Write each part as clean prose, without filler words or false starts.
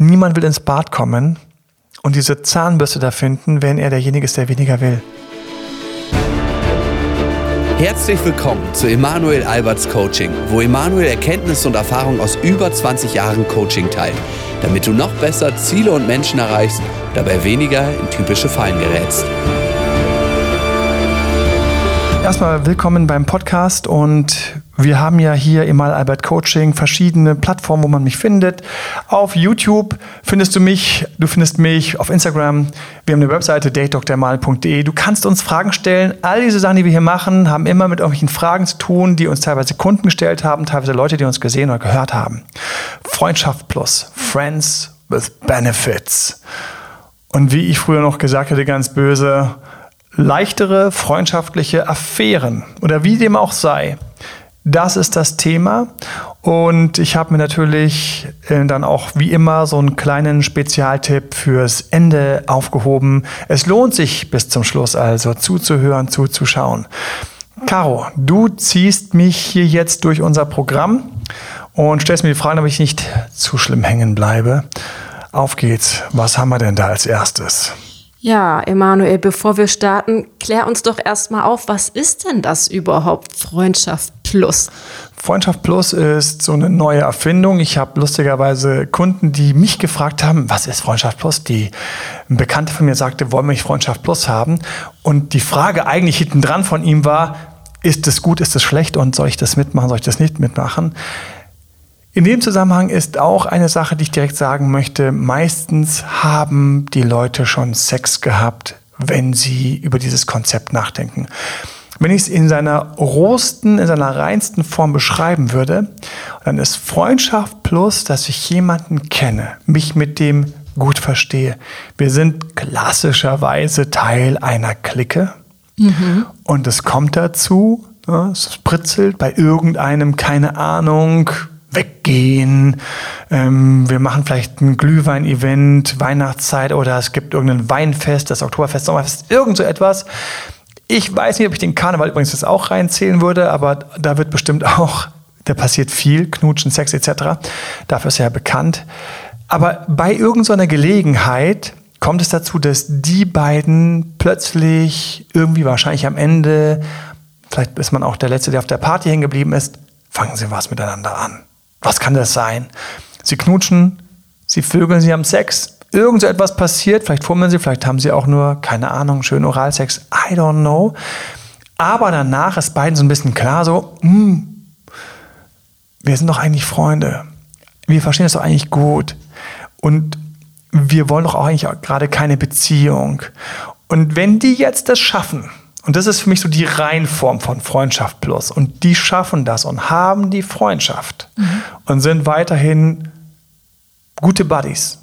Niemand will ins Bad kommen und diese Zahnbürste da finden, wenn er derjenige ist, der weniger will. Herzlich willkommen zu Emanuel Alberts Coaching, wo Emanuel Erkenntnisse und Erfahrung aus über 20 Jahren Coaching teilt, damit du noch besser Ziele und Menschen erreichst, dabei weniger in typische Fallen gerätst. Erstmal willkommen beim Podcast und wir haben ja hier Emanuel Albert Coaching, verschiedene Plattformen, wo man mich findet. Auf YouTube findest du findest mich auf Instagram. Wir haben eine Webseite datedokdermal.de. Du kannst uns Fragen stellen. All diese Sachen, die wir hier machen, haben immer mit irgendwelchen Fragen zu tun, die uns teilweise Kunden gestellt haben, teilweise Leute, die uns gesehen oder gehört haben. Freundschaft plus, Friends with Benefits. Und wie ich früher noch gesagt hätte, ganz böse, leichtere freundschaftliche Affären oder wie dem auch sei. Das ist das Thema und ich habe mir natürlich dann auch wie immer so einen kleinen Spezialtipp fürs Ende aufgehoben. Es lohnt sich bis zum Schluss also zuzuhören, zuzuschauen. Caro, du ziehst mich hier jetzt durch unser Programm und stellst mir die Frage, damit ich nicht zu schlimm hängen bleibe. Auf geht's, was haben wir denn da als erstes? Ja, Emanuel, bevor wir starten, klär uns doch erstmal auf, was ist denn das überhaupt, Freundschaft Plus? Freundschaft Plus ist so eine neue Erfindung. Ich habe lustigerweise Kunden, die mich gefragt haben, was ist Freundschaft Plus? Die Bekannte von mir sagte, wollen wir nicht Freundschaft Plus haben? Und die Frage eigentlich hinten dran von ihm war, ist es gut, ist es schlecht und soll ich das mitmachen, soll ich das nicht mitmachen? In dem Zusammenhang ist auch eine Sache, die ich direkt sagen möchte, meistens haben die Leute schon Sex gehabt, wenn sie über dieses Konzept nachdenken. Wenn ich es in seiner reinsten Form beschreiben würde, dann ist Freundschaft plus, dass ich jemanden kenne, mich mit dem gut verstehe. Wir sind klassischerweise Teil einer Clique und es kommt dazu, es pritzelt bei irgendeinem, keine Ahnung, weggehen, wir machen vielleicht ein Glühwein-Event, Weihnachtszeit oder es gibt irgendein Weinfest, das Oktoberfest, Sommerfest, irgend so etwas. Ich weiß nicht, ob ich den Karneval übrigens jetzt auch reinzählen würde, aber da wird bestimmt auch, da passiert viel, Knutschen, Sex etc. Dafür ist er ja bekannt. Aber bei irgend so einer Gelegenheit kommt es dazu, dass die beiden plötzlich irgendwie wahrscheinlich am Ende, vielleicht ist man auch der Letzte, der auf der Party hängen geblieben ist, fangen sie was miteinander an. Was kann das sein? Sie knutschen, sie vögeln, sie haben Sex. Irgend so etwas passiert, vielleicht fummeln sie, vielleicht haben sie auch nur, keine Ahnung, schönen Oralsex, I don't know. Aber danach ist beiden so ein bisschen klar so, wir sind doch eigentlich Freunde. Wir verstehen das doch eigentlich gut. Und wir wollen doch auch eigentlich gerade keine Beziehung. Und wenn die jetzt das schaffen, und das ist für mich so die Reinform von Freundschaft plus. Und die schaffen das und haben die Freundschaft und sind weiterhin gute Buddies.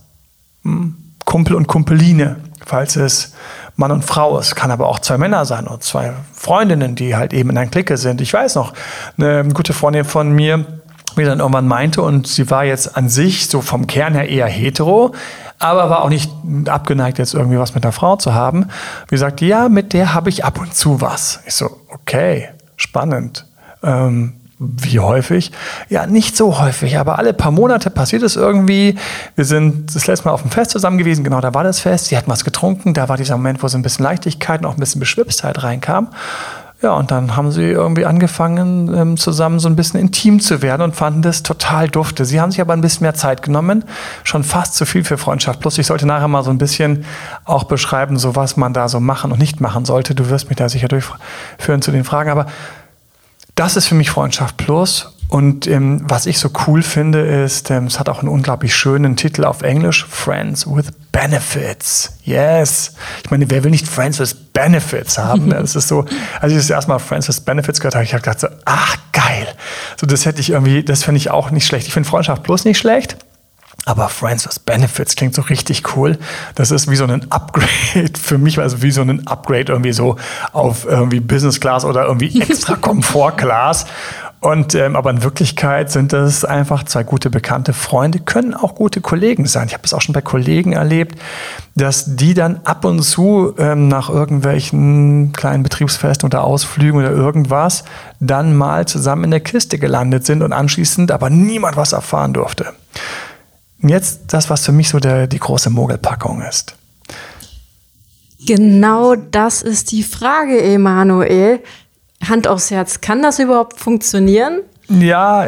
Kumpel und Kumpeline, falls es Mann und Frau ist. Kann aber auch zwei Männer sein oder zwei Freundinnen, die halt eben in einer Clique sind. Ich weiß noch, eine gute Freundin von mir dann irgendwann meinte, und sie war jetzt an sich so vom Kern her eher hetero, aber war auch nicht abgeneigt, jetzt irgendwie was mit einer Frau zu haben. Wie gesagt, ja, mit der habe ich ab und zu was. Ich so, okay, spannend. Wie häufig? Ja, nicht so häufig, aber alle paar Monate passiert es irgendwie. Wir sind das letzte Mal auf dem Fest zusammen gewesen, genau, da war das Fest. Sie hatten was getrunken, da war dieser Moment, wo so ein bisschen Leichtigkeit und auch ein bisschen Beschwipstheit reinkam. Ja, und dann haben sie irgendwie angefangen, zusammen so ein bisschen intim zu werden und fanden das total dufte. Sie haben sich aber ein bisschen mehr Zeit genommen, schon fast zu viel für Freundschaft. Plus, ich sollte nachher mal so ein bisschen auch beschreiben, so was man da so machen und nicht machen sollte. Du wirst mich da sicher durchführen zu den Fragen. Aber das ist für mich Freundschaft plus. Und was ich so cool finde, ist, es hat auch einen unglaublich schönen Titel auf Englisch, Friends with Benefits. Yes. Ich meine, wer will nicht Friends with Benefits haben? Das ist so, als ich das erste Mal Friends with Benefits gehört habe, ich habe gedacht so, ach geil. So, das hätte ich irgendwie, das finde ich auch nicht schlecht. Ich finde Freundschaft plus nicht schlecht. Aber Friends with Benefits klingt so richtig cool. Das ist wie so ein Upgrade für mich, also wie so ein Upgrade irgendwie so auf irgendwie Business Class oder irgendwie extra Komfort Class. Und, aber in Wirklichkeit sind das einfach zwei gute bekannte Freunde, können auch gute Kollegen sein. Ich habe es auch schon bei Kollegen erlebt, dass die dann ab und zu nach irgendwelchen kleinen Betriebsfesten oder Ausflügen oder irgendwas dann mal zusammen in der Kiste gelandet sind und anschließend aber niemand was erfahren durfte. Und jetzt das, was für mich so die große Mogelpackung ist. Genau das ist die Frage, Emanuel. Hand aufs Herz, kann das überhaupt funktionieren? Ja,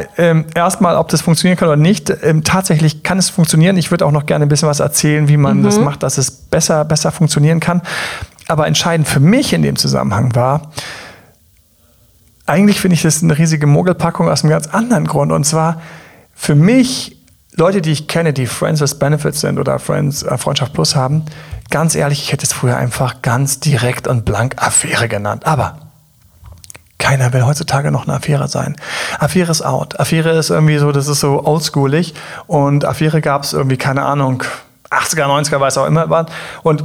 erstmal, ob das funktionieren kann oder nicht. Tatsächlich kann es funktionieren. Ich würde auch noch gerne ein bisschen was erzählen, wie man das macht, dass es besser funktionieren kann. Aber entscheidend für mich in dem Zusammenhang war, eigentlich finde ich das eine riesige Mogelpackung aus einem ganz anderen Grund. Und zwar für mich, Leute, die ich kenne, die Friends with Benefits sind oder Freundschaft Plus haben, ganz ehrlich, ich hätte es früher einfach ganz direkt und blank Affäre genannt. Aber keiner will heutzutage noch eine Affäre sein. Affäre ist out. Affäre ist irgendwie so, das ist so oldschoolig. Und Affäre gab es irgendwie, keine Ahnung, 80er, 90er, weiß auch immer. Und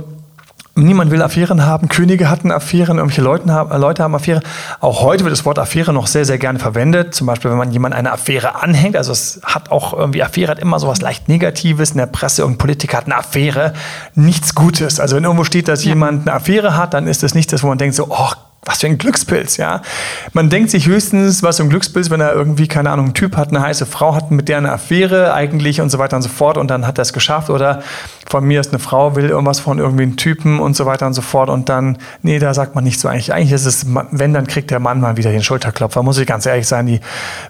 niemand will Affären haben. Könige hatten Affären, irgendwelche Leute haben Affären. Auch heute wird das Wort Affäre noch sehr, sehr gerne verwendet. Zum Beispiel, wenn man jemand eine Affäre anhängt. Also es hat auch irgendwie, Affäre hat immer sowas leicht Negatives. In der Presse, irgendein Politiker hat eine Affäre. Nichts Gutes. Also wenn irgendwo steht, dass jemand eine Affäre hat, dann ist das nicht das, wo man denkt so, oh, was für ein Glückspilz, ja. Man denkt sich höchstens, was für ein Glückspilz, wenn er irgendwie, keine Ahnung, einen Typ hat, eine heiße Frau hat, mit der eine Affäre eigentlich und so weiter und so fort und dann hat er es geschafft. Oder von mir ist eine Frau, will irgendwas von irgendwie einem Typen und so weiter und so fort und dann, nee, da sagt man nichts so eigentlich. Eigentlich ist es, wenn, dann kriegt der Mann mal wieder den Schulterklopfer. Muss ich ganz ehrlich sein, die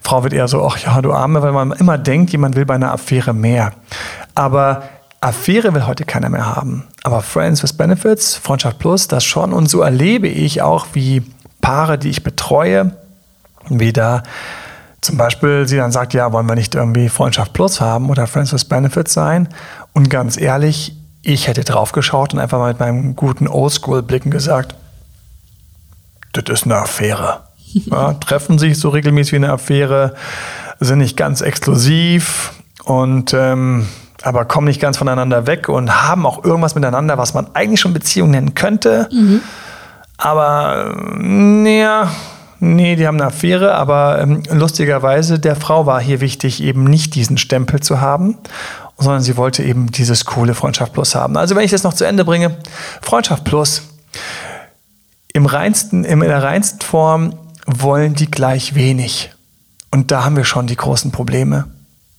Frau wird eher so, ach ja, du Arme, weil man immer denkt, jemand will bei einer Affäre mehr. Aber Affäre will heute keiner mehr haben. Aber Friends with Benefits, Freundschaft Plus, das schon. Und so erlebe ich auch, wie Paare, die ich betreue, wie da zum Beispiel sie dann sagt, ja, wollen wir nicht irgendwie Freundschaft Plus haben oder Friends with Benefits sein? Und ganz ehrlich, ich hätte drauf geschaut und einfach mal mit meinem guten Oldschool-Blicken gesagt, das ist eine Affäre. Ja, treffen sich so regelmäßig wie eine Affäre, sind nicht ganz exklusiv und aber kommen nicht ganz voneinander weg und haben auch irgendwas miteinander, was man eigentlich schon Beziehung nennen könnte. Aber nee, die haben eine Affäre, aber lustigerweise, der Frau war hier wichtig, eben nicht diesen Stempel zu haben, sondern sie wollte eben dieses coole Freundschaft Plus haben. Also wenn ich das noch zu Ende bringe, Freundschaft Plus, in der reinsten Form wollen die gleich wenig. Und da haben wir schon die großen Probleme.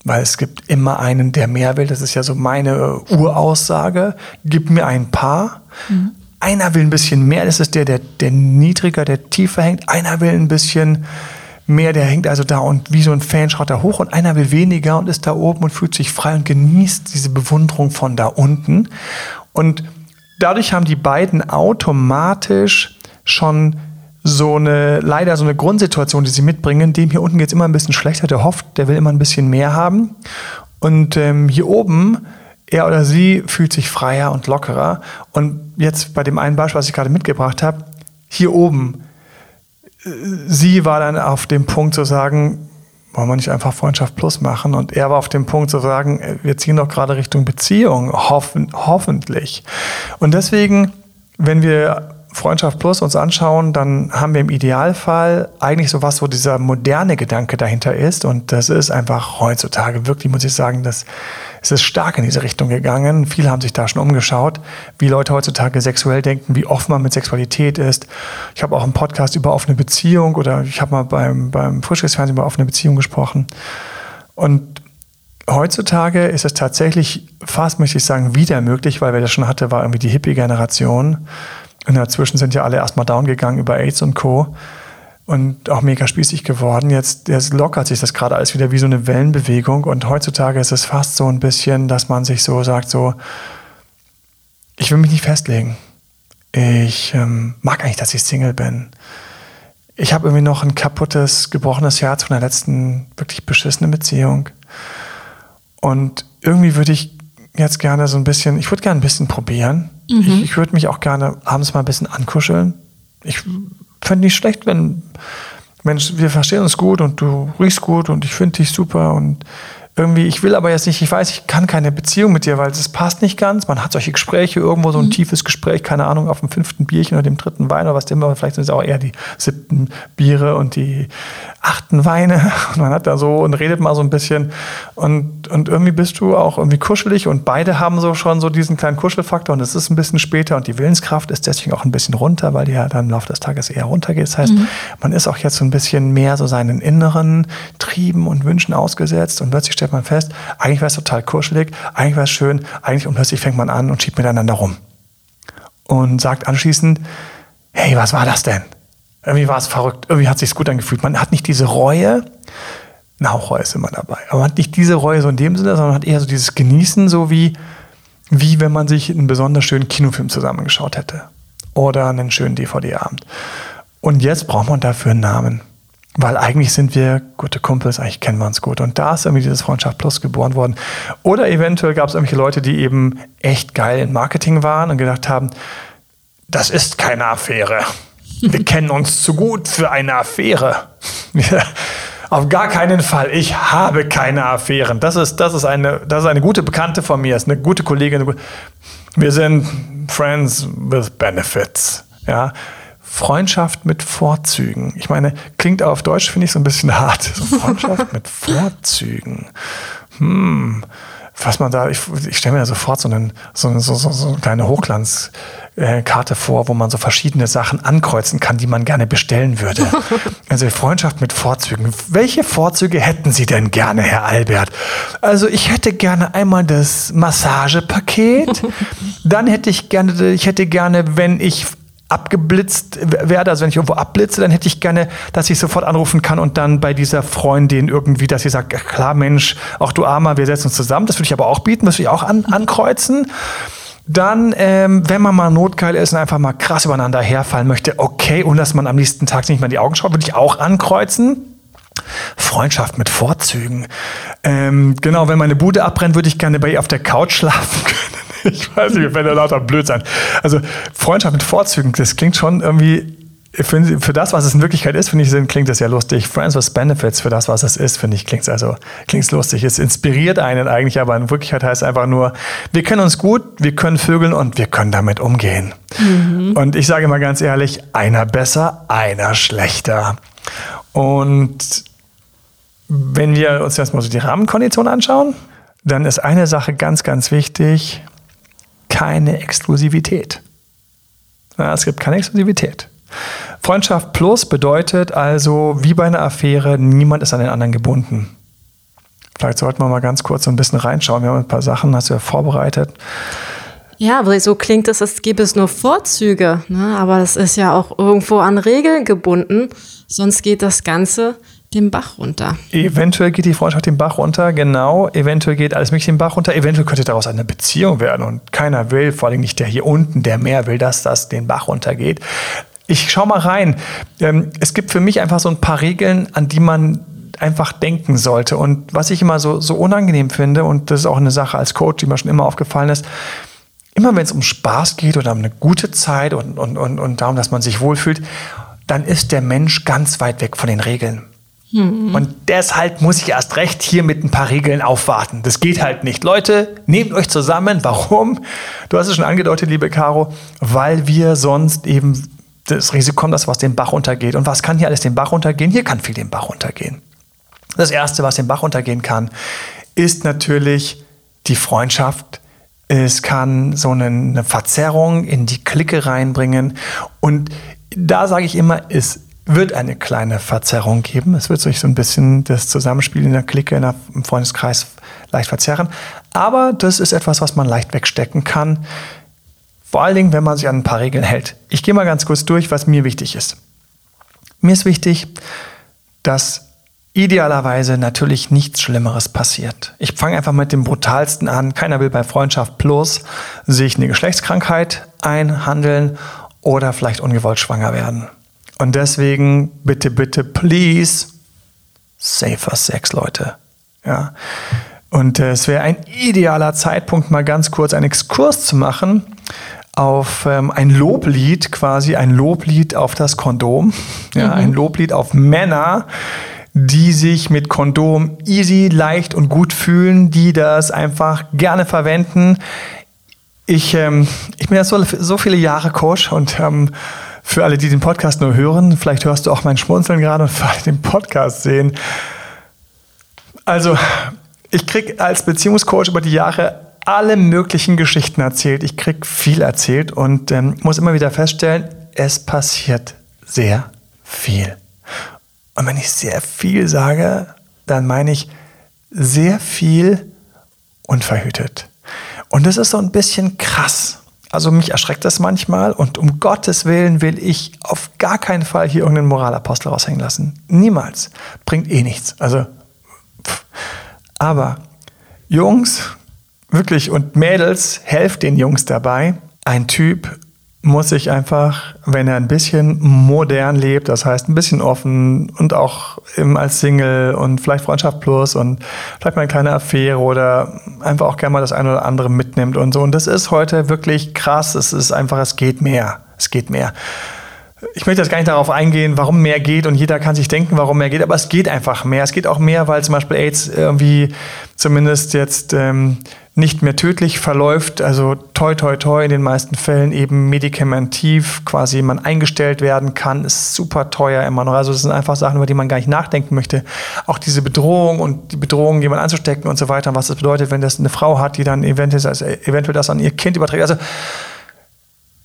Weil es gibt immer einen, der mehr will. Das ist ja so meine Uraussage. Gib mir ein Paar. Einer will ein bisschen mehr. Das ist der niedriger, der tiefer hängt. Einer will ein bisschen mehr. Der hängt also da und wie so ein Fan schaut da hoch. Und einer will weniger und ist da oben und fühlt sich frei und genießt diese Bewunderung von da unten. Und dadurch haben die beiden automatisch schon leider so eine Grundsituation, die sie mitbringen, dem hier unten geht es immer ein bisschen schlechter, der hofft, der will immer ein bisschen mehr haben und hier oben, er oder sie fühlt sich freier und lockerer und jetzt bei dem einen Beispiel, was ich gerade mitgebracht habe, hier oben, sie war dann auf dem Punkt zu sagen, wollen wir nicht einfach Freundschaft Plus machen? Und er war auf dem Punkt zu sagen, wir ziehen doch gerade Richtung Beziehung, hoffentlich. Und deswegen, wenn wir Freundschaft Plus uns anschauen, dann haben wir im Idealfall eigentlich sowas, wo dieser moderne Gedanke dahinter ist. Und das ist einfach heutzutage wirklich, muss ich sagen, es ist stark in diese Richtung gegangen. Viele haben sich da schon umgeschaut, wie Leute heutzutage sexuell denken, wie offen man mit Sexualität ist. Ich habe auch einen Podcast über offene Beziehung oder ich habe mal beim Frühstücksfernsehen über offene Beziehung gesprochen. Und heutzutage ist es tatsächlich fast, möchte ich sagen, wieder möglich, weil wer das schon hatte, war irgendwie die Hippie-Generation. Und dazwischen sind ja alle erstmal down gegangen über AIDS und Co. und auch mega spießig geworden. Jetzt lockert sich das gerade alles wieder wie so eine Wellenbewegung. Und heutzutage ist es fast so ein bisschen, dass man sich so sagt, so, ich will mich nicht festlegen. Ich mag eigentlich, dass ich Single bin. Ich habe irgendwie noch ein kaputtes, gebrochenes Herz von der letzten wirklich beschissenen Beziehung. Und irgendwie würde ich jetzt gerne so ein bisschen, ich würde gerne ein bisschen probieren. Ich würde mich auch gerne abends mal ein bisschen ankuscheln. Ich fände nicht schlecht, wenn, Mensch, wir verstehen uns gut und du riechst gut und ich finde dich super und irgendwie, ich will aber jetzt nicht, ich weiß, ich kann keine Beziehung mit dir, weil das passt nicht ganz. Man hat solche Gespräche, irgendwo so ein tiefes Gespräch, keine Ahnung, auf dem 5. Bierchen oder dem 3. Wein oder was denn immer, vielleicht sind es auch eher die 7. Biere und die 8. Weine und man hat da so und redet mal so ein bisschen und irgendwie bist du auch irgendwie kuschelig und beide haben so schon so diesen kleinen Kuschelfaktor und es ist ein bisschen später und die Willenskraft ist deswegen auch ein bisschen runter, weil die ja dann im Laufe des Tages eher runtergeht. Das heißt, man ist auch jetzt so ein bisschen mehr so seinen inneren Trieben und Wünschen ausgesetzt und wird sich stellt man fest, eigentlich wäre es total kuschelig, eigentlich wäre es schön, eigentlich und plötzlich fängt man an und schiebt miteinander rum. Und sagt anschließend, hey, was war das denn? Irgendwie war es verrückt, irgendwie hat es sich gut angefühlt. Man hat nicht diese Reue, ein Hauch Reue ist immer dabei, aber man hat nicht diese Reue so in dem Sinne, sondern man hat eher so dieses Genießen, so wie wenn man sich einen besonders schönen Kinofilm zusammengeschaut hätte. Oder einen schönen DVD-Abend. Und jetzt braucht man dafür einen Namen. Weil eigentlich sind wir gute Kumpels, eigentlich kennen wir uns gut. Und da ist irgendwie dieses Freundschaft Plus geboren worden. Oder eventuell gab es irgendwelche Leute, die eben echt geil in Marketing waren und gedacht haben, das ist keine Affäre. Wir kennen uns zu gut für eine Affäre. Auf gar keinen Fall. Ich habe keine Affären. Das ist eine gute Bekannte von mir, ist eine gute Kollegin. Wir sind Friends with Benefits. Ja. Freundschaft mit Vorzügen. Ich meine, klingt auf Deutsch, finde ich, so ein bisschen hart. So Freundschaft mit Vorzügen. Was man da, ich stelle mir da sofort so eine kleine Hochglanzkarte vor, wo man so verschiedene Sachen ankreuzen kann, die man gerne bestellen würde. Also Freundschaft mit Vorzügen. Welche Vorzüge hätten Sie denn gerne, Herr Albert? Also ich hätte gerne einmal das Massagepaket. Dann hätte ich gerne, wenn ich abgeblitzt werde, also wenn ich irgendwo abblitze, dann hätte ich gerne, dass ich sofort anrufen kann und dann bei dieser Freundin irgendwie, dass sie sagt, klar Mensch, auch du Armer, wir setzen uns zusammen, das würde ich aber auch bieten, das würde ich auch ankreuzen. Dann, wenn man mal notgeil ist und einfach mal krass übereinander herfallen möchte, okay, und dass man am nächsten Tag nicht mal in die Augen schaut, würde ich auch ankreuzen. Freundschaft mit Vorzügen. Genau, wenn meine Bude abbrennt, würde ich gerne bei ihr auf der Couch schlafen können. Ich weiß nicht, wir werden ja lauter blöd sein. Also Freundschaft mit Vorzügen, das klingt schon irgendwie, für das, was es in Wirklichkeit ist, finde ich, klingt das ja lustig. Friends with Benefits, für das, was es ist, finde ich, klingt es lustig. Es inspiriert einen eigentlich, aber in Wirklichkeit heißt es einfach nur, wir können uns gut, wir können vögeln und wir können damit umgehen. Mhm. Und ich sage mal ganz ehrlich, einer besser, einer schlechter. Und wenn wir uns jetzt mal so die Rahmenkondition anschauen, dann ist eine Sache ganz, ganz wichtig, keine Exklusivität. Ja, es gibt keine Exklusivität. Freundschaft Plus bedeutet also, wie bei einer Affäre, niemand ist an den anderen gebunden. Vielleicht sollten wir mal ganz kurz so ein bisschen reinschauen. Wir haben ein paar Sachen, hast du ja vorbereitet. Ja, aber so klingt es, als gäbe es nur Vorzüge, ne? Aber das ist ja auch irgendwo an Regeln gebunden, sonst geht das Ganze den Bach runter. Eventuell geht die Freundschaft den Bach runter, genau. Eventuell geht alles Mögliche den Bach runter. Eventuell könnte daraus eine Beziehung werden und keiner will, vor allem nicht der hier unten, der mehr will, dass das den Bach runtergeht. Ich schau mal rein. Es gibt für mich einfach so ein paar Regeln, an die man einfach denken sollte. Und was ich immer so unangenehm finde, und das ist auch eine Sache als Coach, die mir schon immer aufgefallen ist, immer wenn es um Spaß geht oder um eine gute Zeit und darum, dass man sich wohlfühlt, dann ist der Mensch ganz weit weg von den Regeln. Und deshalb muss ich erst recht hier mit ein paar Regeln aufwarten. Das geht halt nicht. Leute, nehmt euch zusammen. Warum? Du hast es schon angedeutet, liebe Caro, weil wir sonst eben das Risiko haben, dass was den Bach runtergeht. Und was kann hier alles den Bach runtergehen? Hier kann viel den Bach runtergehen. Das Erste, was den Bach runtergehen kann, ist natürlich die Freundschaft. Es kann so eine Verzerrung in die Clique reinbringen. Und da sage ich immer, es wird eine kleine Verzerrung geben. Es wird sich so ein bisschen das Zusammenspiel in der Clique, im Freundeskreis leicht verzerren. Aber das ist etwas, was man leicht wegstecken kann. Vor allen Dingen, wenn man sich an ein paar Regeln hält. Ich gehe mal ganz kurz durch, was mir wichtig ist. Mir ist wichtig, dass idealerweise natürlich nichts Schlimmeres passiert. Ich fange einfach mit dem Brutalsten an. Keiner will bei Freundschaft Plus sich eine Geschlechtskrankheit einhandeln oder vielleicht ungewollt schwanger werden. Und deswegen, bitte, bitte, please, safer Sex, Leute. Ja. Und es wäre ein idealer Zeitpunkt, mal ganz kurz einen Exkurs zu machen auf ein Loblied auf das Kondom. Ja, ein Loblied auf Männer, die sich mit Kondom easy, leicht und gut fühlen, die das einfach gerne verwenden. Ich bin ja so viele Jahre Coach und für alle, die den Podcast nur hören, vielleicht hörst du auch mein Schmunzeln gerade und für alle, die den Podcast sehen. Also, ich kriege als Beziehungscoach über die Jahre alle möglichen Geschichten erzählt. Ich kriege viel erzählt und muss immer wieder feststellen, es passiert sehr viel. Und wenn ich sehr viel sage, dann meine ich sehr viel unverhütet. Und das ist so ein bisschen krass. Also mich erschreckt das manchmal und um Gottes Willen will ich auf gar keinen Fall hier irgendeinen Moralapostel raushängen lassen. Niemals. Bringt eh nichts. Also, pff. Aber Jungs, wirklich, und Mädels, helft den Jungs dabei. Ein Typ muss sich einfach, wenn er ein bisschen modern lebt, das heißt ein bisschen offen und auch eben als Single und vielleicht Freundschaft plus und vielleicht mal eine kleine Affäre oder einfach auch gerne mal das eine oder andere mitnimmt und so. Und das ist heute wirklich krass. Es ist einfach, es geht mehr. Es geht mehr. Ich möchte jetzt gar nicht darauf eingehen, warum mehr geht und jeder kann sich denken, warum mehr geht, aber es geht einfach mehr. Es geht auch mehr, weil zum Beispiel AIDS irgendwie zumindest jetzt nicht mehr tödlich verläuft, also toi toi toi in den meisten Fällen eben medikamentiv quasi man eingestellt werden kann, ist super teuer immer noch. Also das sind einfach Sachen, über die man gar nicht nachdenken möchte. Auch diese Bedrohung und die Bedrohung, jemanden anzustecken und so weiter und was das bedeutet, wenn das eine Frau hat, die dann eventuell das an ihr Kind überträgt. Also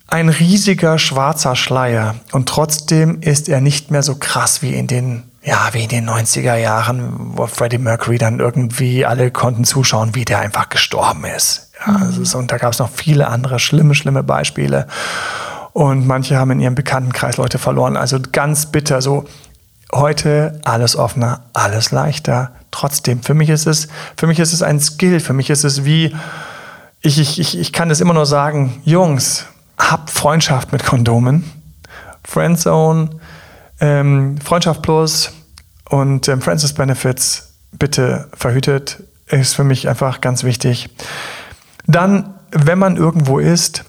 ein riesiger schwarzer Schleier und trotzdem ist er nicht mehr so krass wie in den 90er Jahren, wo Freddie Mercury dann irgendwie alle konnten zuschauen, wie der einfach gestorben ist. Ja, also, und da gab es noch viele andere schlimme Beispiele und manche haben in ihrem Bekanntenkreis Leute verloren. Also ganz bitter, so heute alles offener, alles leichter. Trotzdem, für mich ist es ein Skill, für mich ist es wie, ich kann es immer nur sagen, Jungs, hab Freundschaft mit Kondomen, Friendzone, Freundschaft Plus und Friends with Benefits, bitte verhütet, ist für mich einfach ganz wichtig. Dann, wenn man irgendwo ist,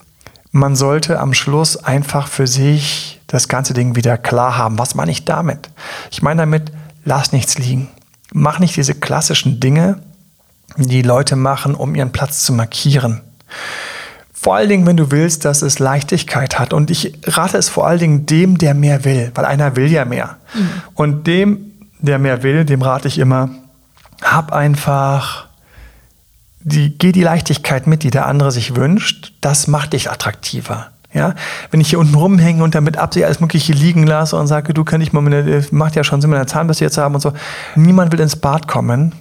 man sollte am Schluss einfach für sich das ganze Ding wieder klar haben. Was meine ich damit? Ich meine damit, lass nichts liegen. Mach nicht diese klassischen Dinge, die Leute machen, um ihren Platz zu markieren. Vor allen Dingen, wenn du willst, dass es Leichtigkeit hat. Und ich rate es vor allen Dingen dem, der mehr will. Weil einer will ja mehr. Mhm. Und dem, der mehr will, dem rate ich immer, hab einfach, geh die Leichtigkeit mit, die der andere sich wünscht. Das macht dich attraktiver. Ja? Wenn ich hier unten rumhänge und damit Absicht alles Mögliche liegen lasse und sage, du kannst nicht mal, macht ja schon Sinn, meine Zahnbürste jetzt haben und so. Niemand will ins Bad kommen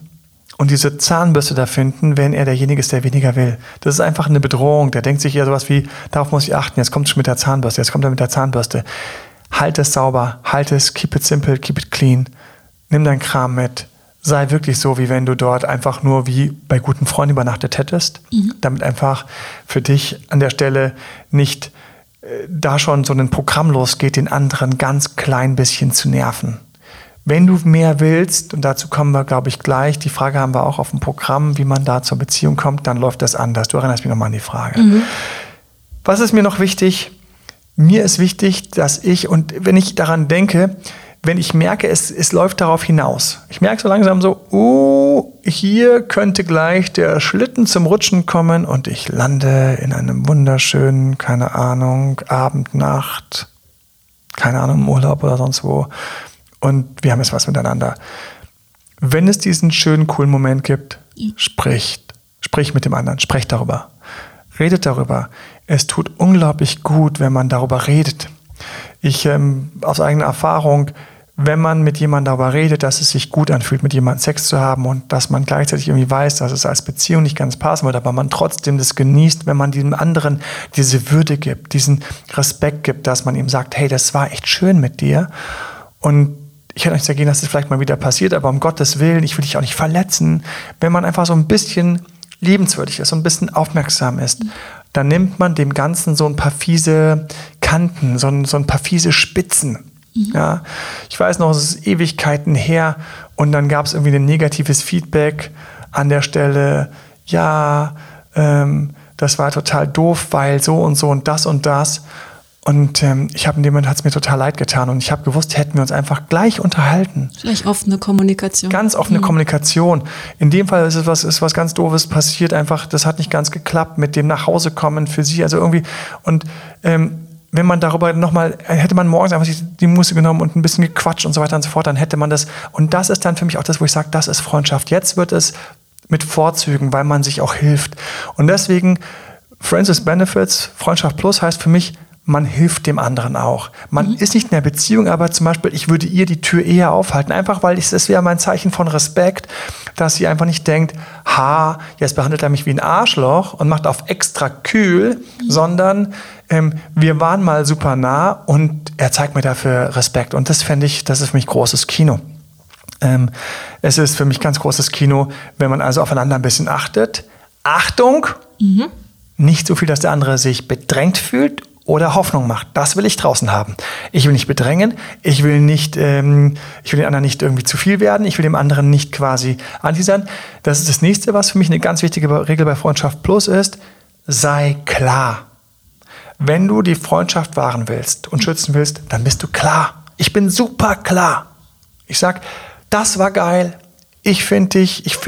und diese Zahnbürste da finden, wenn er derjenige ist, der weniger will. Das ist einfach eine Bedrohung. Der denkt sich eher sowas wie, darauf muss ich achten, jetzt kommt schon mit der Zahnbürste, jetzt kommt er mit der Zahnbürste. Halt es sauber, halt es, keep it simple, keep it clean. Nimm deinen Kram mit. Sei wirklich so, wie wenn du dort einfach nur wie bei guten Freunden übernachtet hättest. Mhm. Damit einfach für dich an der Stelle nicht da schon so ein Programm losgeht, den anderen ganz klein bisschen zu nerven. Wenn du mehr willst, und dazu kommen wir, glaube ich, gleich, die Frage haben wir auch auf dem Programm, wie man da zur Beziehung kommt, dann läuft das anders. Du erinnerst mich nochmal an die Frage. Mhm. Was ist mir noch wichtig? Mir ist wichtig, dass ich, und wenn ich daran denke, wenn ich merke, es läuft darauf hinaus. Ich merke so langsam so, hier könnte gleich der Schlitten zum Rutschen kommen und ich lande in einem wunderschönen, keine Ahnung, Abend, Nacht, keine Ahnung, im Urlaub oder sonst wo. Und wir haben jetzt was miteinander. Wenn es diesen schönen, coolen Moment gibt, sprich mit dem anderen, sprecht darüber, redet darüber. Es tut unglaublich gut, wenn man darüber redet. Ich, aus eigener Erfahrung, wenn man mit jemandem darüber redet, dass es sich gut anfühlt, mit jemandem Sex zu haben und dass man gleichzeitig irgendwie weiß, dass es als Beziehung nicht ganz passen wird, aber man trotzdem das genießt, wenn man dem anderen diese Würde gibt, diesen Respekt gibt, dass man ihm sagt, hey, das war echt schön mit dir und ich hätte euch dagegen, dass das vielleicht mal wieder passiert, aber um Gottes Willen, ich will dich auch nicht verletzen. Wenn man einfach so ein bisschen liebenswürdig ist, so ein bisschen aufmerksam ist, dann nimmt man dem Ganzen so ein paar fiese Kanten, so ein paar fiese Spitzen. Mhm. Ja, ich weiß noch, es ist Ewigkeiten her und dann gab es irgendwie ein negatives Feedback an der Stelle, ja, das war total doof, weil so und so und das und das. Und ich habe in dem Moment, hat es mir total leid getan und ich habe gewusst, hätten wir uns einfach gleich unterhalten. Vielleicht offene Kommunikation. Ganz offene Kommunikation. In dem Fall ist was ganz Doofes passiert, einfach, das hat nicht ganz geklappt mit dem Nachhausekommen für sie, also irgendwie. Und wenn man darüber nochmal, hätte man morgens einfach die Muße genommen und ein bisschen gequatscht und so weiter und so fort, dann hätte man das. Und das ist dann für mich auch das, wo ich sage, das ist Freundschaft. Jetzt wird es mit Vorzügen, weil man sich auch hilft. Und deswegen, Friends with Benefits, Freundschaft Plus heißt für mich, man hilft dem anderen auch. Man ist nicht in der Beziehung, aber zum Beispiel, ich würde ihr die Tür eher aufhalten, einfach weil es wäre mein Zeichen von Respekt, dass sie einfach nicht denkt, ha, jetzt behandelt er mich wie ein Arschloch und macht auf extra kühl, sondern wir waren mal super nah und er zeigt mir dafür Respekt. Und das fände ich, das ist für mich großes Kino. Es ist für mich ganz großes Kino, wenn man also aufeinander ein bisschen achtet. Achtung! Mhm. Nicht so viel, dass der andere sich bedrängt fühlt oder Hoffnung macht. Das will ich draußen haben. Ich will nicht bedrängen. Ich will nicht, ich will den anderen nicht irgendwie zu viel werden. Ich will dem anderen nicht quasi anti sein. Das ist das Nächste, was für mich eine ganz wichtige Regel bei Freundschaft Plus ist. Sei klar. Wenn du die Freundschaft wahren willst und schützen willst, dann bist du klar. Ich bin super klar. Ich sag, das war geil. Ich finde dich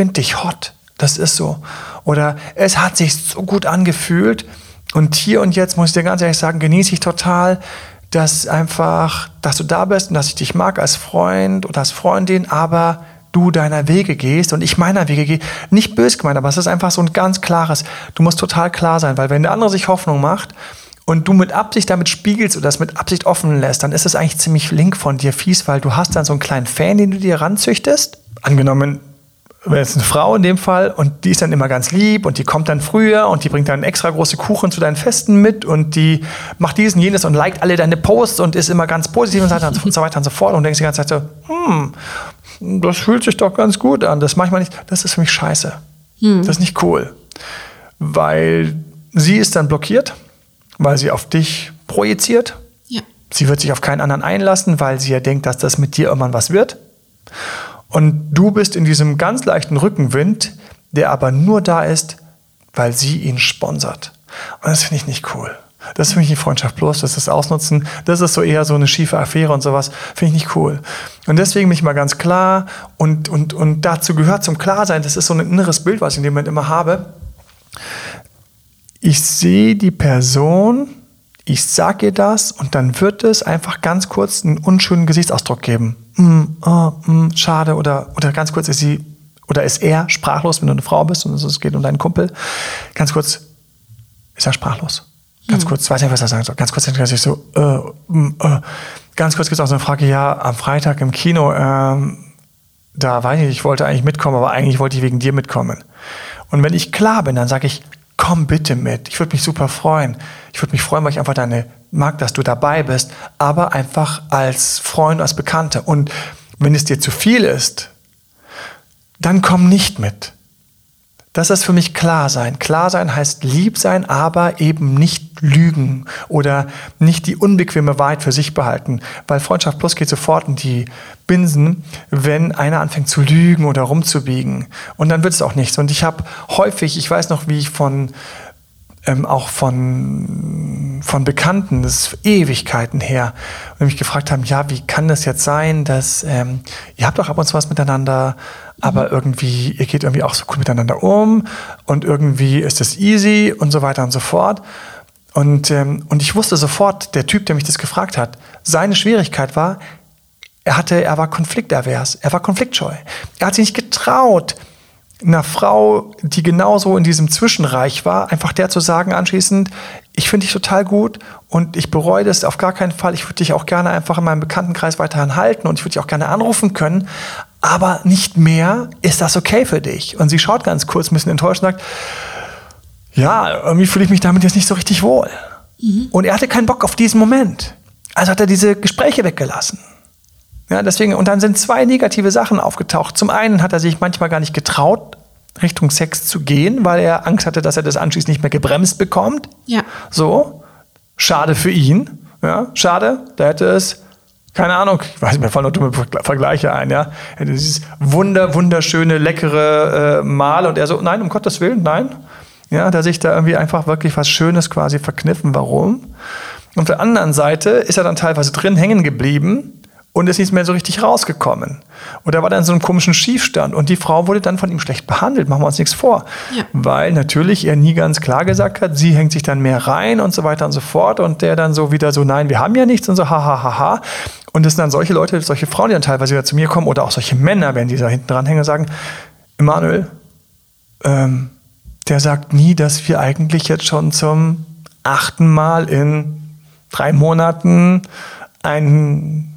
hot. Das ist so. Oder es hat sich so gut angefühlt. Und hier und jetzt muss ich dir ganz ehrlich sagen, genieße ich total, dass einfach, dass du da bist und dass ich dich mag als Freund oder als Freundin, aber du deiner Wege gehst und ich meiner Wege gehe. Nicht böse gemeint, aber es ist einfach so ein ganz klares, du musst total klar sein, weil wenn der andere sich Hoffnung macht und du mit Absicht damit spiegelst oder das mit Absicht offen lässt, dann ist es eigentlich ziemlich link von dir fies, weil du hast dann so einen kleinen Fan, den du dir ranzüchtest. Angenommen, wenn es eine Frau in dem Fall und die ist dann immer ganz lieb und die kommt dann früher und die bringt dann extra große Kuchen zu deinen Festen mit und die macht dies und jenes und liked alle deine Posts und ist immer ganz positiv und so weiter und so fort und du denkst die ganze Zeit so, das fühlt sich doch ganz gut an, das mache ich mal nicht, das ist für mich scheiße. Das ist nicht cool, weil sie ist dann blockiert, weil sie auf dich projiziert. Ja. Sie wird sich auf keinen anderen einlassen, weil sie ja denkt, dass das mit dir irgendwann was wird. Und du bist in diesem ganz leichten Rückenwind, der aber nur da ist, weil sie ihn sponsert. Und das finde ich nicht cool. Das ist für mich nicht Freundschaft Plus, das ist Ausnutzen. Das ist so eher so eine schiefe Affäre und sowas. Finde ich nicht cool. Und deswegen bin ich mal ganz klar. Und dazu gehört zum Klarsein, das ist so ein inneres Bild, was ich in dem Moment immer habe. Ich sehe die Person, ich sage ihr das und dann wird es einfach ganz kurz einen unschönen Gesichtsausdruck geben. Schade oder ganz kurz ist sie oder ist er sprachlos, wenn du eine Frau bist und es geht um deinen Kumpel. Ganz kurz ist er sprachlos. Ganz kurz, weiß nicht, was er sagen soll. Ganz kurz denke ich so, ganz kurz gibt es auch so eine Frage, ja, am Freitag im Kino, da weiß ich nicht, ich wollte eigentlich mitkommen, aber eigentlich wollte ich wegen dir mitkommen. Und wenn ich klar bin, dann sage ich, komm bitte mit, ich würde mich super freuen. Ich würde mich freuen, weil ich einfach mag, dass du dabei bist, aber einfach als Freund, als Bekannte. Und wenn es dir zu viel ist, dann komm nicht mit. Das ist für mich Klarsein. Klarsein heißt lieb sein, aber eben nicht lügen oder nicht die unbequeme Wahrheit für sich behalten. Weil Freundschaft Plus geht sofort in die Binsen, wenn einer anfängt zu lügen oder rumzubiegen. Und dann wird es auch nichts. Und ich habe häufig, ich weiß noch, wie ich von Bekannten, das ist Ewigkeiten her, und mich gefragt haben, ja, wie kann das jetzt sein, dass ihr habt doch ab und zu was miteinander, aber irgendwie, ihr geht irgendwie auch so gut miteinander um und irgendwie ist es easy und so weiter und so fort. Und ich wusste sofort, der Typ, der mich das gefragt hat, seine Schwierigkeit war, er war konfliktervers, er war konfliktscheu. Er hat sich nicht getraut, einer Frau, die genauso in diesem Zwischenreich war, einfach der zu sagen anschließend, ich finde dich total gut und ich bereue das auf gar keinen Fall. Ich würde dich auch gerne einfach in meinem Bekanntenkreis weiterhin halten und ich würde dich auch gerne anrufen können, aber nicht mehr, ist das okay für dich? Und sie schaut ganz kurz ein bisschen enttäuscht und sagt, ja, irgendwie fühle ich mich damit jetzt nicht so richtig wohl. Mhm. Und er hatte keinen Bock auf diesen Moment. Also hat er diese Gespräche weggelassen. Ja, deswegen, und dann sind zwei negative Sachen aufgetaucht. Zum einen hat er sich manchmal gar nicht getraut, Richtung Sex zu gehen, weil er Angst hatte, dass er das anschließend nicht mehr gebremst bekommt. Ja. So, schade für ihn. Ja, schade, da hätte es, keine Ahnung, ich weiß nicht, mir fallen nur dumme Vergleiche ein. Ja, hätte dieses wunderschöne, leckere Mal und er so, nein, um Gottes Willen, nein. Ja, dass sich da irgendwie einfach wirklich was Schönes quasi verkniffen. Warum? Und auf der anderen Seite ist er dann teilweise drin hängen geblieben. Und ist nicht mehr so richtig rausgekommen. Oder war dann in so einem komischen Schiefstand. Und die Frau wurde dann von ihm schlecht behandelt. Machen wir uns nichts vor. Ja. Weil natürlich er nie ganz klar gesagt hat, sie hängt sich dann mehr rein und so weiter und so fort. Und der dann so wieder so, nein, wir haben ja nichts und so, ha. Und das sind dann solche Leute, solche Frauen, die dann teilweise wieder zu mir kommen. Oder auch solche Männer, wenn die da hinten dran hängen und sagen, Emanuel, der sagt nie, dass wir eigentlich jetzt schon zum 8. Mal in 3 Monaten ein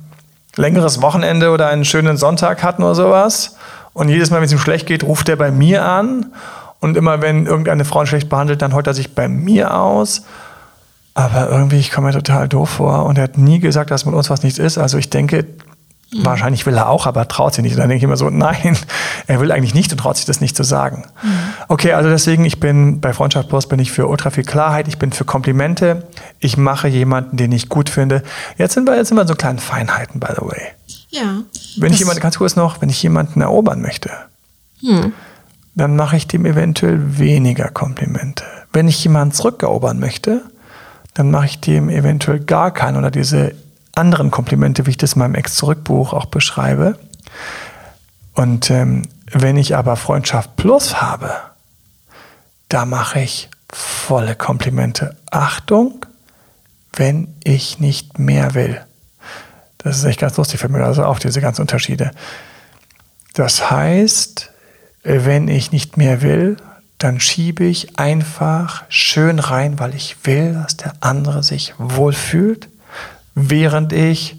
längeres Wochenende oder einen schönen Sonntag hatten oder sowas. Und jedes Mal, wenn es ihm schlecht geht, ruft er bei mir an. Und immer, wenn irgendeine Frau ihn schlecht behandelt, dann heult er sich bei mir aus. Aber irgendwie, ich komme mir total doof vor. Und er hat nie gesagt, dass mit uns was nichts ist. Also ich denke, wahrscheinlich will er auch, aber traut sich nicht. Und dann denke ich immer so, nein, er will eigentlich nicht und traut sich das nicht zu sagen. Mhm. Okay, also deswegen, ich bin bei Freundschaft Plus bin ich für ultra viel Klarheit, ich bin für Komplimente, ich mache jemanden, den ich gut finde. Jetzt sind wir in so kleinen Feinheiten, by the way. Ja. Wenn ich jemanden erobern möchte, dann mache ich dem eventuell weniger Komplimente. Wenn ich jemanden zurückerobern möchte, dann mache ich dem eventuell gar keinen oder diese anderen Komplimente, wie ich das in meinem Ex-Zurück-Buch auch beschreibe. Und wenn ich aber Freundschaft Plus habe, da mache ich volle Komplimente. Achtung, wenn ich nicht mehr will. Das ist echt ganz lustig für mich, also auch diese ganzen Unterschiede. Das heißt, wenn ich nicht mehr will, dann schiebe ich einfach schön rein, weil ich will, dass der andere sich wohlfühlt. Während ich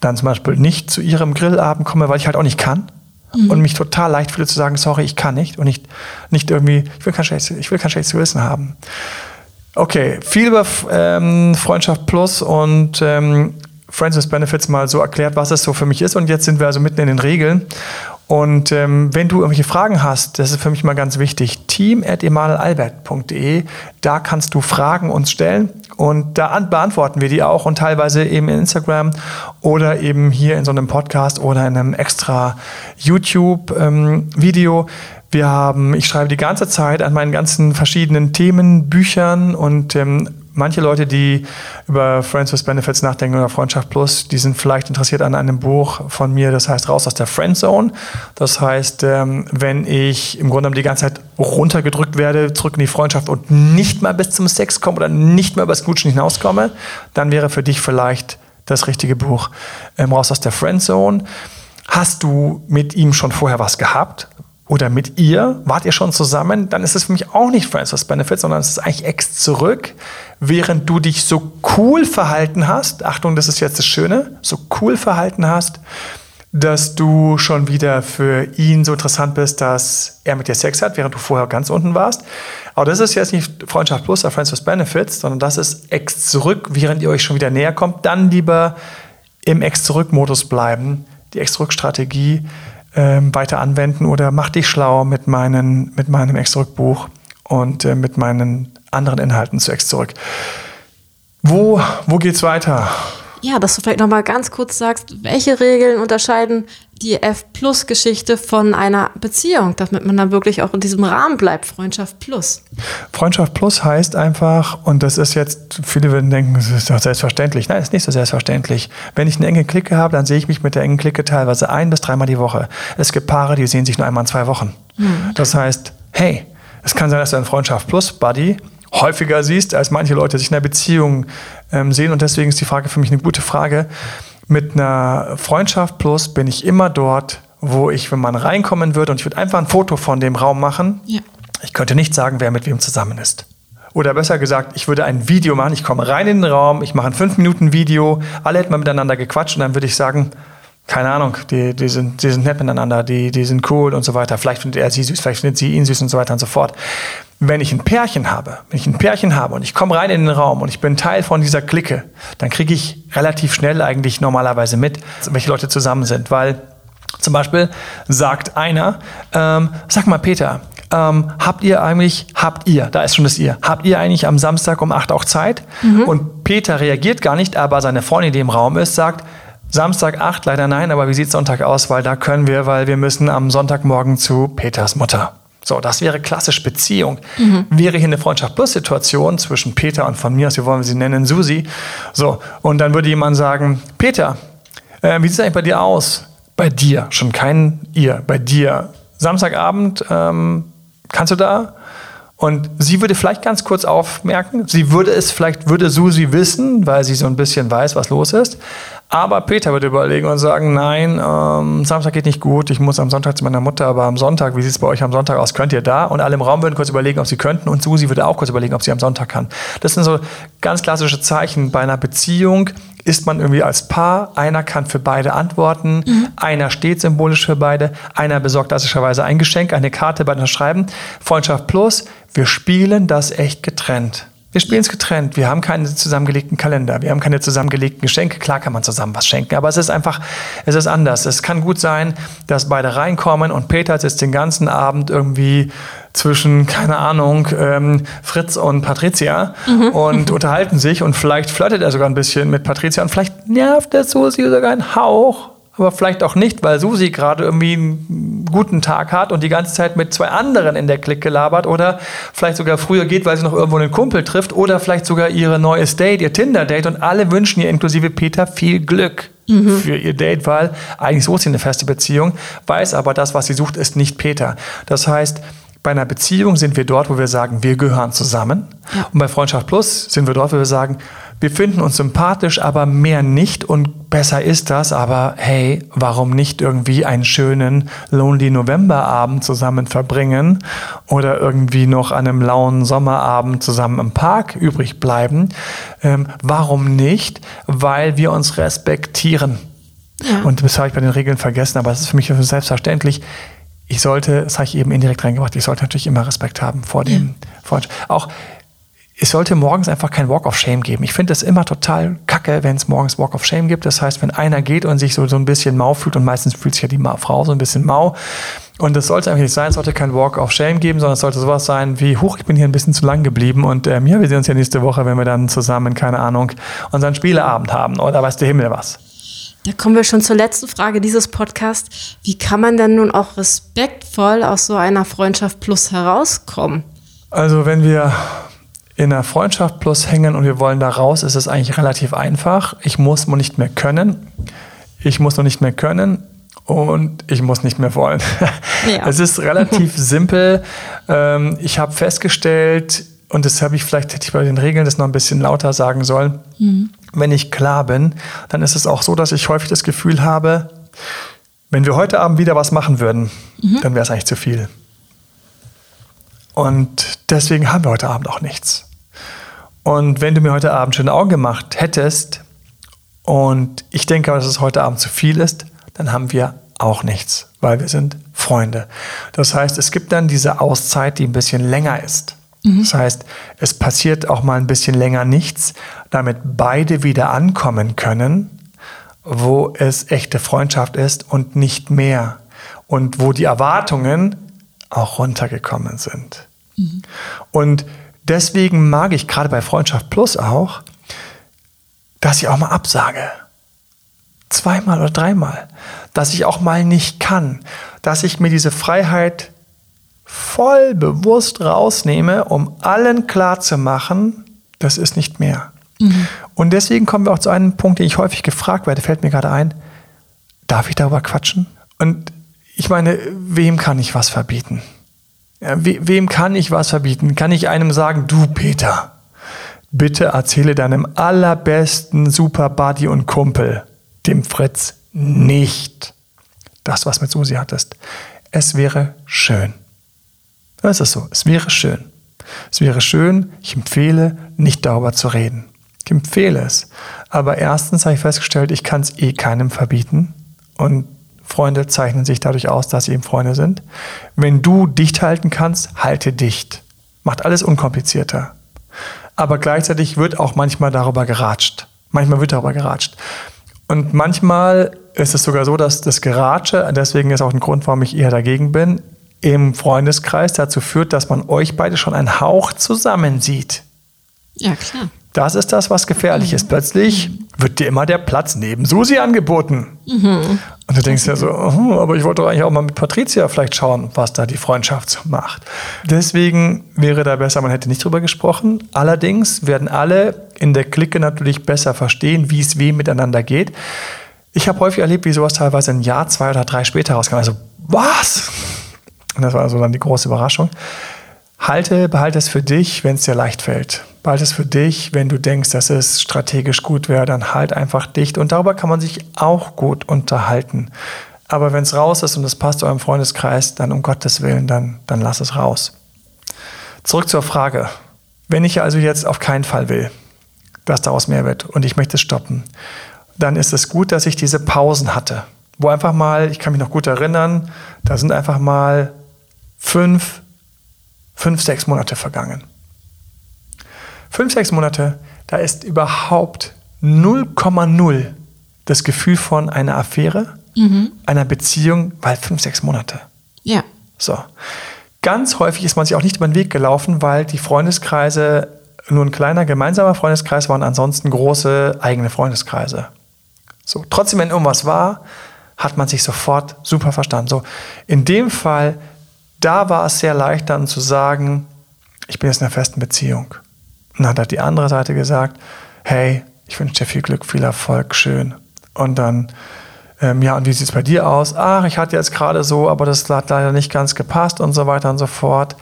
dann zum Beispiel nicht zu ihrem Grillabend komme, weil ich halt auch nicht kann und mich total leicht fühle zu sagen, sorry, ich kann nicht und nicht irgendwie, ich will kein schlechtes Gewissen haben. Okay, viel über Freundschaft Plus und Friends with Benefits mal so erklärt, was es so für mich ist, und jetzt sind wir also mitten in den Regeln. Und wenn du irgendwelche Fragen hast, das ist für mich mal ganz wichtig, team@emanuelalbert.de, da kannst du Fragen uns stellen und da beantworten wir die auch und teilweise eben in Instagram oder eben hier in so einem Podcast oder in einem extra YouTube-Video. Ich schreibe die ganze Zeit an meinen ganzen verschiedenen Themen, Büchern und manche Leute, die über Friends with Benefits nachdenken oder Freundschaft Plus, die sind vielleicht interessiert an einem Buch von mir, das heißt Raus aus der Friendzone. Das heißt, wenn ich im Grunde genommen die ganze Zeit runtergedrückt werde, zurück in die Freundschaft und nicht mal bis zum Sex komme oder nicht mal über das Knutschen hinauskomme, dann wäre für dich vielleicht das richtige Buch Raus aus der Friendzone. Hast du mit ihm schon vorher was gehabt? Oder mit ihr, wart ihr schon zusammen, dann ist es für mich auch nicht Friends with Benefits, sondern es ist eigentlich Ex-Zurück, während du dich so cool verhalten hast, Achtung, das ist jetzt das Schöne, so cool verhalten hast, dass du schon wieder für ihn so interessant bist, dass er mit dir Sex hat, während du vorher ganz unten warst. Aber das ist jetzt nicht Freundschaft Plus oder Friends with Benefits, sondern das ist Ex-Zurück, während ihr euch schon wieder näher kommt, dann lieber im Ex-Zurück-Modus bleiben, die Ex-Zurück-Strategie weiter anwenden oder mach dich schlau mit meinem Ex-Zurück-Buch und mit meinen anderen Inhalten zu Ex-Zurück. Wo geht's weiter? Ja, dass du vielleicht nochmal ganz kurz sagst, welche Regeln unterscheiden die F-Plus-Geschichte von einer Beziehung, damit man dann wirklich auch in diesem Rahmen bleibt, Freundschaft Plus. Freundschaft Plus heißt einfach, und das ist jetzt, viele würden denken, das ist doch selbstverständlich. Nein, das ist nicht so selbstverständlich. Wenn ich eine enge Clique habe, dann sehe ich mich mit der engen Clique teilweise 1- bis 3-mal die Woche. Es gibt Paare, die sehen sich nur einmal in 2 Wochen. Das heißt, hey, es kann sein, dass du einen Freundschaft Plus-Buddy häufiger siehst, als manche Leute sich in einer Beziehung sehen. Und deswegen ist die Frage für mich eine gute Frage. Mit einer Freundschaft Plus bin ich immer dort, wo ich, wenn man reinkommen würde, und ich würde einfach ein Foto von dem Raum machen, ja. Ich könnte nicht sagen, wer mit wem zusammen ist. Oder besser gesagt, ich würde ein Video machen, ich komme rein in den Raum, ich mache ein 5-Minuten-Video, alle hätten mal miteinander gequatscht und dann würde ich sagen, keine Ahnung, die sind nett miteinander, die sind cool und so weiter. Vielleicht findet er sie süß, vielleicht findet sie ihn süß und so weiter und so fort. Wenn ich ein Pärchen habe und ich komme rein in den Raum und ich bin Teil von dieser Clique, dann kriege ich relativ schnell eigentlich normalerweise mit, welche Leute zusammen sind. Weil zum Beispiel sagt einer, sag mal Peter, habt ihr eigentlich am Samstag um 8 auch Zeit? Und Peter reagiert gar nicht, aber seine Freundin, die im Raum ist, sagt, Samstag 8 leider nein, aber wie sieht Sonntag aus? Weil wir müssen am Sonntagmorgen zu Peters Mutter. So, das wäre klassisch Beziehung. Wäre hier eine Freundschaft-Plus-Situation zwischen Peter und von mir aus, wir wollen sie nennen, Susi. So, und dann würde jemand sagen, Peter, wie sieht es eigentlich bei dir aus? Bei dir, schon kein ihr, bei dir. Samstagabend, kannst du da? Und sie würde vielleicht ganz kurz aufmerken, würde Susi wissen, weil sie so ein bisschen weiß, was los ist. Aber Peter wird überlegen und sagen, nein, Samstag geht nicht gut, ich muss am Sonntag zu meiner Mutter, aber am Sonntag, wie sieht es bei euch am Sonntag aus, könnt ihr da? Und alle im Raum würden kurz überlegen, ob sie könnten, und Susi würde auch kurz überlegen, ob sie am Sonntag kann. Das sind so ganz klassische Zeichen. Bei einer Beziehung ist man irgendwie als Paar, einer kann für beide antworten, einer steht symbolisch für beide, einer besorgt klassischerweise ein Geschenk, eine Karte, beide schreiben. Freundschaft plus, wir spielen das echt getrennt. Wir spielen es getrennt. Wir haben keinen zusammengelegten Kalender. Wir haben keine zusammengelegten Geschenke. Klar kann man zusammen was schenken, aber es ist einfach, es ist anders. Es kann gut sein, dass beide reinkommen und Peter sitzt den ganzen Abend irgendwie zwischen, keine Ahnung, Fritz und Patricia und unterhalten sich, und vielleicht flirtet er sogar ein bisschen mit Patricia und vielleicht nervt der Susi sogar einen Hauch. Aber vielleicht auch nicht, weil Susi gerade irgendwie einen guten Tag hat und die ganze Zeit mit zwei anderen in der Clique labert, oder vielleicht sogar früher geht, weil sie noch irgendwo einen Kumpel trifft, oder vielleicht sogar ihr neues Date, ihr Tinder-Date, und alle wünschen ihr, inklusive Peter, viel Glück für ihr Date, weil eigentlich sucht sie eine feste Beziehung, weiß aber, das, was sie sucht, ist nicht Peter. Das heißt, bei einer Beziehung sind wir dort, wo wir sagen, wir gehören zusammen, und bei Freundschaft plus sind wir dort, wo wir sagen, wir finden uns sympathisch, aber mehr nicht, und besser ist das, aber hey, warum nicht irgendwie einen schönen Lonely November-Abend zusammen verbringen oder irgendwie noch an einem lauen Sommerabend zusammen im Park übrig bleiben? Warum nicht? Weil wir uns respektieren. Ja. Und das habe ich bei den Regeln vergessen, aber es ist für mich selbstverständlich. Ich sollte, das habe ich eben indirekt reingebracht, ich sollte natürlich immer Respekt haben vor dem Freund. Auch es sollte morgens einfach kein Walk of Shame geben. Ich finde das immer total kacke, wenn es morgens Walk of Shame gibt. Das heißt, wenn einer geht und sich so ein bisschen mau fühlt, und meistens fühlt sich ja die Frau so ein bisschen mau. Und das sollte eigentlich nicht sein, es sollte kein Walk of Shame geben, sondern es sollte sowas sein wie, huch, ich bin hier ein bisschen zu lang geblieben, und ja, wir sehen uns ja nächste Woche, wenn wir dann zusammen, keine Ahnung, unseren Spieleabend haben oder weiß der Himmel was. Da kommen wir schon zur letzten Frage dieses Podcasts. Wie kann man denn nun auch respektvoll aus so einer Freundschaft plus herauskommen? Also wenn wir in einer Freundschaft plus hängen und wir wollen da raus, ist es eigentlich relativ einfach. Ich muss noch nicht mehr können und ich muss nicht mehr wollen. Ja. Es ist relativ simpel. Ich habe festgestellt, und das habe ich, vielleicht hätte ich bei den Regeln das noch ein bisschen lauter sagen sollen, wenn ich klar bin, dann ist es auch so, dass ich häufig das Gefühl habe, wenn wir heute Abend wieder was machen würden, dann wäre es eigentlich zu viel. Und deswegen haben wir heute Abend auch nichts. Und wenn du mir heute Abend schöne Augen gemacht hättest und ich denke, dass es heute Abend zu viel ist, dann haben wir auch nichts, weil wir sind Freunde. Das heißt, es gibt dann diese Auszeit, die ein bisschen länger ist. Das heißt, es passiert auch mal ein bisschen länger nichts, damit beide wieder ankommen können, wo es echte Freundschaft ist und nicht mehr. Und wo die Erwartungen auch runtergekommen sind. Und deswegen mag ich gerade bei Freundschaft plus auch, dass ich auch mal absage. 2-mal oder 3-mal. Dass ich auch mal nicht kann. Dass ich mir diese Freiheit voll bewusst rausnehme, um allen klarzumachen, das ist nicht mehr. Und deswegen kommen wir auch zu einem Punkt, den ich häufig gefragt werde, fällt mir gerade ein, darf ich darüber quatschen? Und ich meine, wem kann ich was verbieten? Ja, wem kann ich was verbieten? Kann ich einem sagen, du Peter, bitte erzähle deinem allerbesten Superbuddy und Kumpel, dem Fritz, nicht das, was mit Susi hattest. Es wäre schön. Das ist so, es wäre schön. Es wäre schön, ich empfehle, nicht darüber zu reden. Ich empfehle es. Aber erstens habe ich festgestellt, ich kann es eh keinem verbieten. Und Freunde zeichnen sich dadurch aus, dass sie eben Freunde sind. Wenn du dicht halten kannst, halte dicht. Macht alles unkomplizierter. Aber gleichzeitig wird auch manchmal darüber geratscht. Und manchmal ist es sogar so, dass das Geratsche, deswegen ist auch ein Grund, warum ich eher dagegen bin, im Freundeskreis dazu führt, dass man euch beide schon einen Hauch zusammen sieht. Ja, klar. Das ist das, was gefährlich ist. Plötzlich wird dir immer der Platz neben Susi angeboten. Und du denkst ja so, aber ich wollte doch eigentlich auch mal mit Patricia vielleicht schauen, was da die Freundschaft so macht. Deswegen wäre da besser, man hätte nicht drüber gesprochen. Allerdings werden alle in der Clique natürlich besser verstehen, wie es wem miteinander geht. Ich habe häufig erlebt, wie sowas teilweise ein Jahr, 2 oder 3 später rauskam. Also, was? Und das war also dann die große Überraschung. Behalte es für dich, wenn es dir leicht fällt. Behalte es für dich, wenn du denkst, dass es strategisch gut wäre, dann halt einfach dicht. Und darüber kann man sich auch gut unterhalten. Aber wenn es raus ist und es passt zu eurem Freundeskreis, dann um Gottes Willen, dann lass es raus. Zurück zur Frage. Wenn ich also jetzt auf keinen Fall will, dass daraus mehr wird und ich möchte es stoppen, dann ist es gut, dass ich diese Pausen hatte. Wo einfach mal, ich kann mich noch gut erinnern, da sind einfach mal 5, 6 Monate vergangen. 5, 6 Monate, da ist überhaupt 0,0 das Gefühl von einer Affäre, einer Beziehung, weil 5, 6 Monate. Ja. So. Ganz häufig ist man sich auch nicht über den Weg gelaufen, weil die Freundeskreise, nur ein kleiner gemeinsamer Freundeskreis waren, ansonsten große eigene Freundeskreise. So, trotzdem, wenn irgendwas war, hat man sich sofort super verstanden. So, in dem Fall, da war es sehr leicht dann zu sagen, ich bin jetzt in einer festen Beziehung. Und dann hat die andere Seite gesagt, hey, ich wünsche dir viel Glück, viel Erfolg, schön. Und dann, ja, und wie sieht es bei dir aus? Ach, ich hatte jetzt gerade so, aber das hat leider nicht ganz gepasst und so weiter und so fort.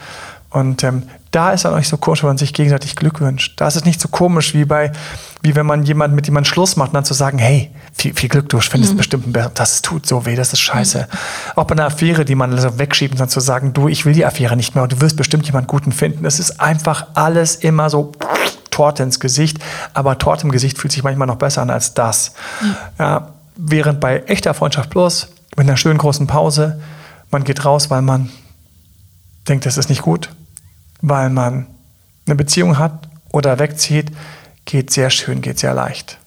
Und da ist dann auch nicht so komisch, wenn man sich gegenseitig Glück wünscht. Da ist es nicht so komisch, wie wenn man jemanden, mit jemandem Schluss macht und dann zu sagen, hey, viel Glück, du findest bestimmt ein besser. Das tut so weh, das ist scheiße. Auch bei einer Affäre, die man so wegschiebt und dann zu sagen, du, ich will die Affäre nicht mehr und du wirst bestimmt jemanden Guten finden. Es ist einfach alles immer so Torte ins Gesicht. Aber Torte im Gesicht fühlt sich manchmal noch besser an als das. Ja, während bei echter Freundschaft plus, mit einer schönen großen Pause, man geht raus, weil man denkt, das ist nicht gut. Weil man eine Beziehung hat oder wegzieht, geht sehr schön, geht sehr leicht.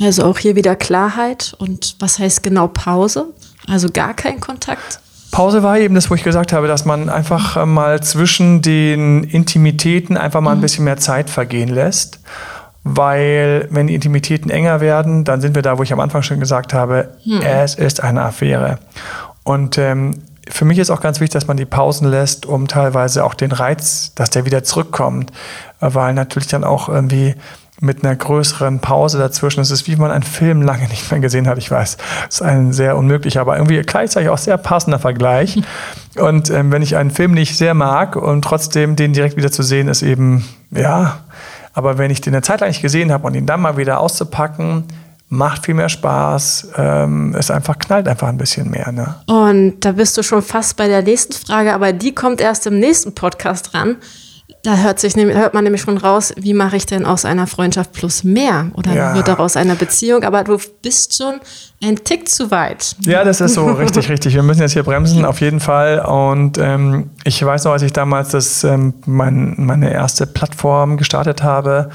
Also auch hier wieder Klarheit. Und was heißt genau Pause? Also gar kein Kontakt? Pause war eben das, wo ich gesagt habe, dass man einfach mal zwischen den Intimitäten einfach mal ein bisschen mehr Zeit vergehen lässt. Weil wenn die Intimitäten enger werden, dann sind wir da, wo ich am Anfang schon gesagt habe, es ist eine Affäre. Und für mich ist auch ganz wichtig, dass man die Pausen lässt, um teilweise auch den Reiz, dass der wieder zurückkommt, weil natürlich dann auch irgendwie mit einer größeren Pause dazwischen, es ist wie wenn man einen Film lange nicht mehr gesehen hat, ich weiß, das ist ein sehr unmöglicher, aber irgendwie gleichzeitig auch sehr passender Vergleich und wenn ich einen Film nicht sehr mag und trotzdem den direkt wieder zu sehen ist eben, ja, aber wenn ich den eine Zeit lang nicht gesehen habe und ihn dann mal wieder auszupacken, macht viel mehr Spaß, es einfach knallt einfach ein bisschen mehr. Ne? Und da bist du schon fast bei der nächsten Frage, aber die kommt erst im nächsten Podcast ran. Da hört man nämlich schon raus, wie mache ich denn aus einer Freundschaft plus mehr? Oder wird daraus eine Beziehung? Aber du bist schon einen Tick zu weit. Ja, das ist so richtig. Wir müssen jetzt hier bremsen, auf jeden Fall. Und ich weiß noch, als ich damals meine erste Plattform gestartet habe,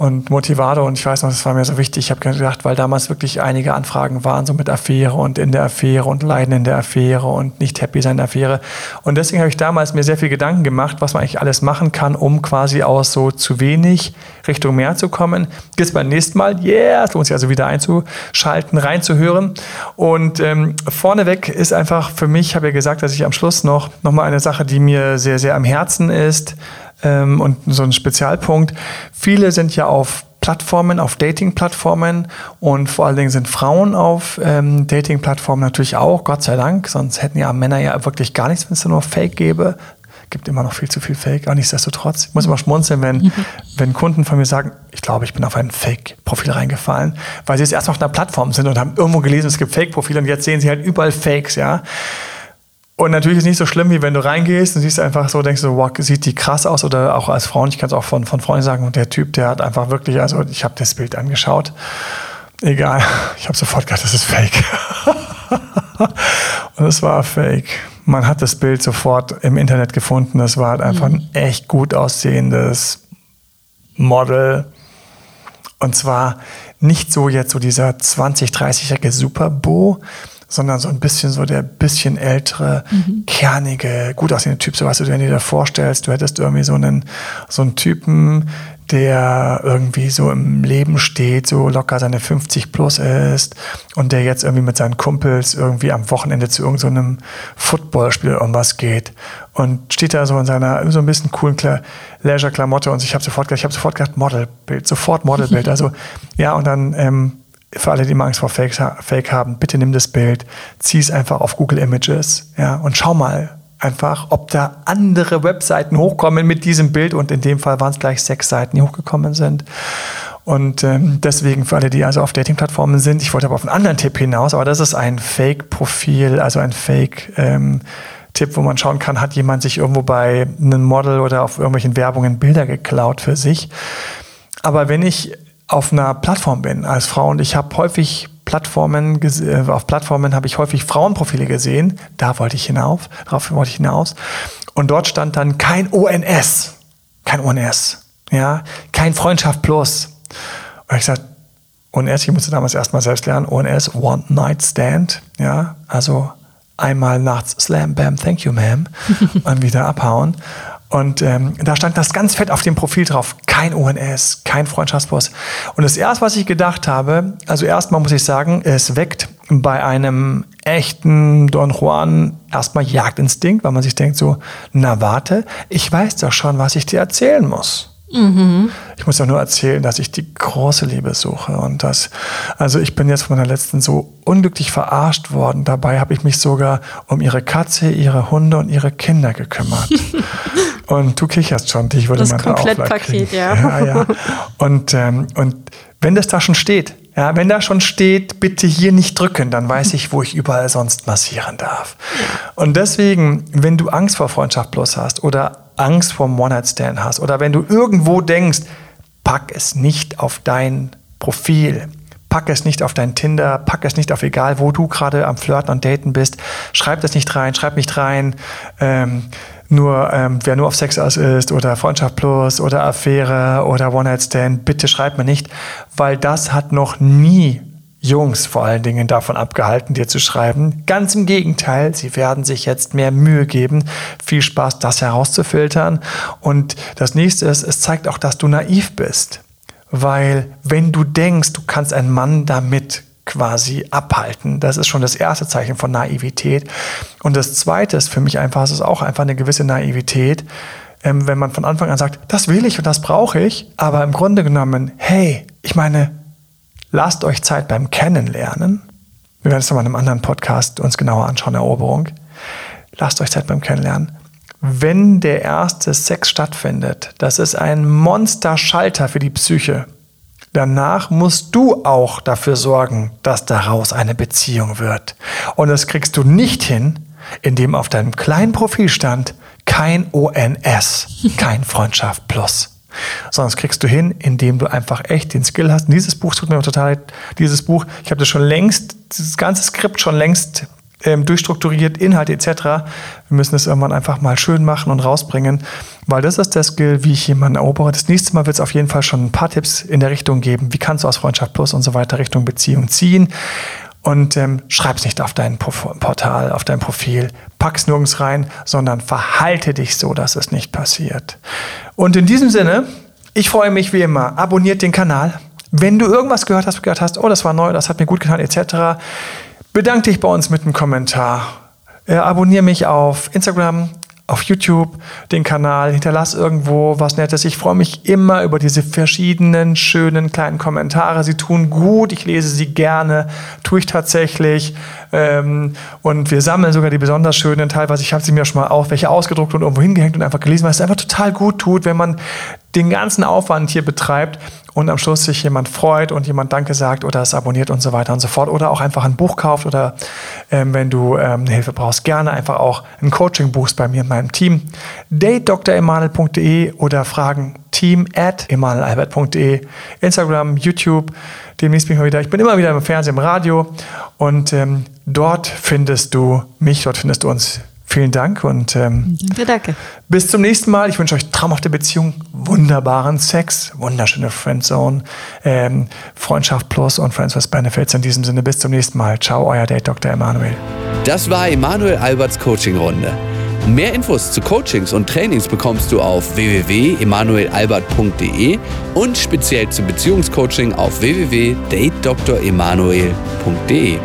und Motivado, und ich weiß noch, das war mir so wichtig. Ich habe gedacht, weil damals wirklich einige Anfragen waren, so mit Affäre und in der Affäre und Leiden in der Affäre und nicht happy sein in der Affäre. Und deswegen habe ich damals mir sehr viel Gedanken gemacht, was man eigentlich alles machen kann, um quasi aus so zu wenig Richtung mehr zu kommen. Geht's beim nächsten Mal? Yeah! Es lohnt sich also wieder einzuschalten, reinzuhören. Und vorneweg ist einfach für mich, habe ja gesagt, dass ich am Schluss noch mal eine Sache, die mir sehr, sehr am Herzen ist, und so ein Spezialpunkt. Viele sind ja auf Plattformen, auf Dating-Plattformen und vor allen Dingen sind Frauen auf Dating-Plattformen natürlich auch, Gott sei Dank, sonst hätten ja Männer ja wirklich gar nichts, wenn es nur Fake gäbe. Gibt immer noch viel zu viel Fake, aber nichtsdestotrotz. Ich muss immer schmunzeln, wenn Kunden von mir sagen, ich glaube, ich bin auf ein Fake-Profil reingefallen, weil sie jetzt erst auf einer Plattform sind und haben irgendwo gelesen, es gibt Fake-Profile und jetzt sehen sie halt überall Fakes, ja. Und natürlich ist es nicht so schlimm, wie wenn du reingehst und siehst einfach so, denkst du, wow, sieht die krass aus, oder auch als Frauen, ich kann es auch von Freunden sagen, und der Typ, der hat einfach wirklich, also ich habe das Bild angeschaut, egal, ich habe sofort gedacht, das ist Fake. Und es war Fake. Man hat das Bild sofort im Internet gefunden, das war halt einfach ein echt gut aussehendes Model. Und zwar nicht so jetzt so dieser 20-, 30-jährige Superbo, sondern so ein bisschen so der bisschen ältere, kernige, gut aussehende Typ. So, weißt du, wenn du dir vorstellst, du hättest irgendwie so einen Typen, der irgendwie so im Leben steht, so locker seine 50 plus ist und der jetzt irgendwie mit seinen Kumpels irgendwie am Wochenende zu irgendeinem Footballspiel oder irgendwas geht und steht da so in seiner so ein bisschen coolen Leisure-Klamotte und ich habe sofort gedacht, Modelbild. Also ja, und dann für alle, die mal Angst vor Fake haben, bitte nimm das Bild, zieh es einfach auf Google Images, ja, und schau mal, einfach, ob da andere Webseiten hochkommen mit diesem Bild. Und in dem Fall waren es gleich 6 Seiten, die hochgekommen sind. Und deswegen für alle, die also auf Dating-Plattformen sind, ich wollte aber auf einen anderen Tipp hinaus, aber das ist ein Fake-Profil, also ein Fake-Tipp, wo man schauen kann, hat jemand sich irgendwo bei einem Model oder auf irgendwelchen Werbungen Bilder geklaut für sich. Aber wenn ich auf einer Plattform bin als Frau und ich habe häufig auf Plattformen habe ich häufig Frauenprofile gesehen, darauf wollte ich hinaus. Und dort stand dann kein ONS, ja, kein Freundschaft plus. Und ich sagte, ONS, ich musste damals erstmal selbst lernen, ONS, One Night Stand, ja, also einmal nachts Slam, Bam, Thank you, Ma'am, und wieder abhauen. Und da stand das ganz fett auf dem Profil drauf. Kein ONS, kein Freundschaftsboss. Und das erste, was ich gedacht habe, also erstmal muss ich sagen, es weckt bei einem echten Don Juan erstmal Jagdinstinkt, weil man sich denkt so, na warte, ich weiß doch schon, was ich dir erzählen muss. Mhm. Ich muss doch nur erzählen, dass ich die große Liebe suche und dass, also ich bin jetzt von meiner letzten so unglücklich verarscht worden. Dabei habe ich mich sogar um ihre Katze, ihre Hunde und ihre Kinder gekümmert. Und du kicherst schon, dich würde man da auch Komplettpaket, ja. Und wenn das da schon steht, ja, wenn da schon steht, bitte hier nicht drücken, dann weiß ich, wo ich überall sonst massieren darf. Und deswegen, wenn du Angst vor Freundschaft plus hast oder Angst vor One-Night-Stand hast oder wenn du irgendwo denkst, pack es nicht auf dein Profil, pack es nicht auf dein Tinder, pack es nicht auf egal, wo du gerade am Flirten und Daten bist, schreib das nicht rein, wer nur auf Sex aus ist oder Freundschaft plus oder Affäre oder One-Night-Stand, bitte schreib mir nicht, weil das hat noch nie Jungs vor allen Dingen davon abgehalten, dir zu schreiben. Ganz im Gegenteil, sie werden sich jetzt mehr Mühe geben. Viel Spaß, das herauszufiltern. Und das nächste ist, es zeigt auch, dass du naiv bist. Weil wenn du denkst, du kannst einen Mann damit quasi abhalten, das ist schon das erste Zeichen von Naivität. Und das zweite ist für mich einfach, es ist auch einfach eine gewisse Naivität, wenn man von Anfang an sagt, das will ich und das brauche ich, aber im Grunde genommen, hey, ich meine, lasst euch Zeit beim Kennenlernen. Wir werden es nochmal in einem anderen Podcast uns genauer anschauen, Eroberung. Lasst euch Zeit beim Kennenlernen. Wenn der erste Sex stattfindet, das ist ein Monsterschalter für die Psyche. Danach musst du auch dafür sorgen, dass daraus eine Beziehung wird. Und das kriegst du nicht hin, indem auf deinem kleinen Profil stand, kein ONS, kein Freundschaft plus. Sondern das kriegst du hin, indem du einfach echt den Skill hast. Und dieses Buch tut mir total leid. Dieses Buch, ich habe dieses ganze Skript schon längst durchstrukturiert, Inhalte etc. Wir müssen es irgendwann einfach mal schön machen und rausbringen, weil das ist der Skill, wie ich jemanden erobere. Das nächste Mal wird es auf jeden Fall schon ein paar Tipps in der Richtung geben, wie kannst du aus Freundschaft plus und so weiter Richtung Beziehung ziehen. Und schreib's nicht auf dein Portal, auf dein Profil, pack's nirgends rein, sondern verhalte dich so, dass es nicht passiert. Und in diesem Sinne, ich freue mich wie immer, abonniert den Kanal. Wenn du irgendwas gehört hast, oh, das war neu, das hat mir gut getan, etc., bedank dich bei uns mit einem Kommentar. Abonnier mich auf Instagram, auf YouTube, den Kanal, hinterlass irgendwo was Nettes. Ich freue mich immer über diese verschiedenen, schönen, kleinen Kommentare. Sie tun gut, ich lese sie gerne, tue ich tatsächlich. Und wir sammeln sogar die besonders schönen, teilweise, ich habe sie mir schon mal auch welche ausgedruckt und irgendwo hingehängt und einfach gelesen, weil es einfach total gut tut, wenn man den ganzen Aufwand hier betreibt und am Schluss sich jemand freut und jemand Danke sagt oder es abonniert und so weiter und so fort oder auch einfach ein Buch kauft oder wenn du Hilfe brauchst, gerne einfach auch ein Coaching buchst bei mir in meinem Team. datedokdermal.de oder Fragen team@emanuelalbert.de, Instagram, YouTube, demnächst bin ich mal wieder. Ich bin immer wieder im Fernsehen, im Radio und dort findest du mich, dort findest du uns. Vielen Dank und danke. Bis zum nächsten Mal. Ich wünsche euch traumhafte Beziehungen, wunderbaren Sex, wunderschöne Friendzone, Freundschaft Plus und Friends with Benefits. In diesem Sinne, bis zum nächsten Mal. Ciao, euer Date Dr. Emanuel. Das war Emanuel Alberts Coaching-Runde. Mehr Infos zu Coachings und Trainings bekommst du auf www.emanuelalbert.de und speziell zum Beziehungscoaching auf www.datedokderemanuel.de.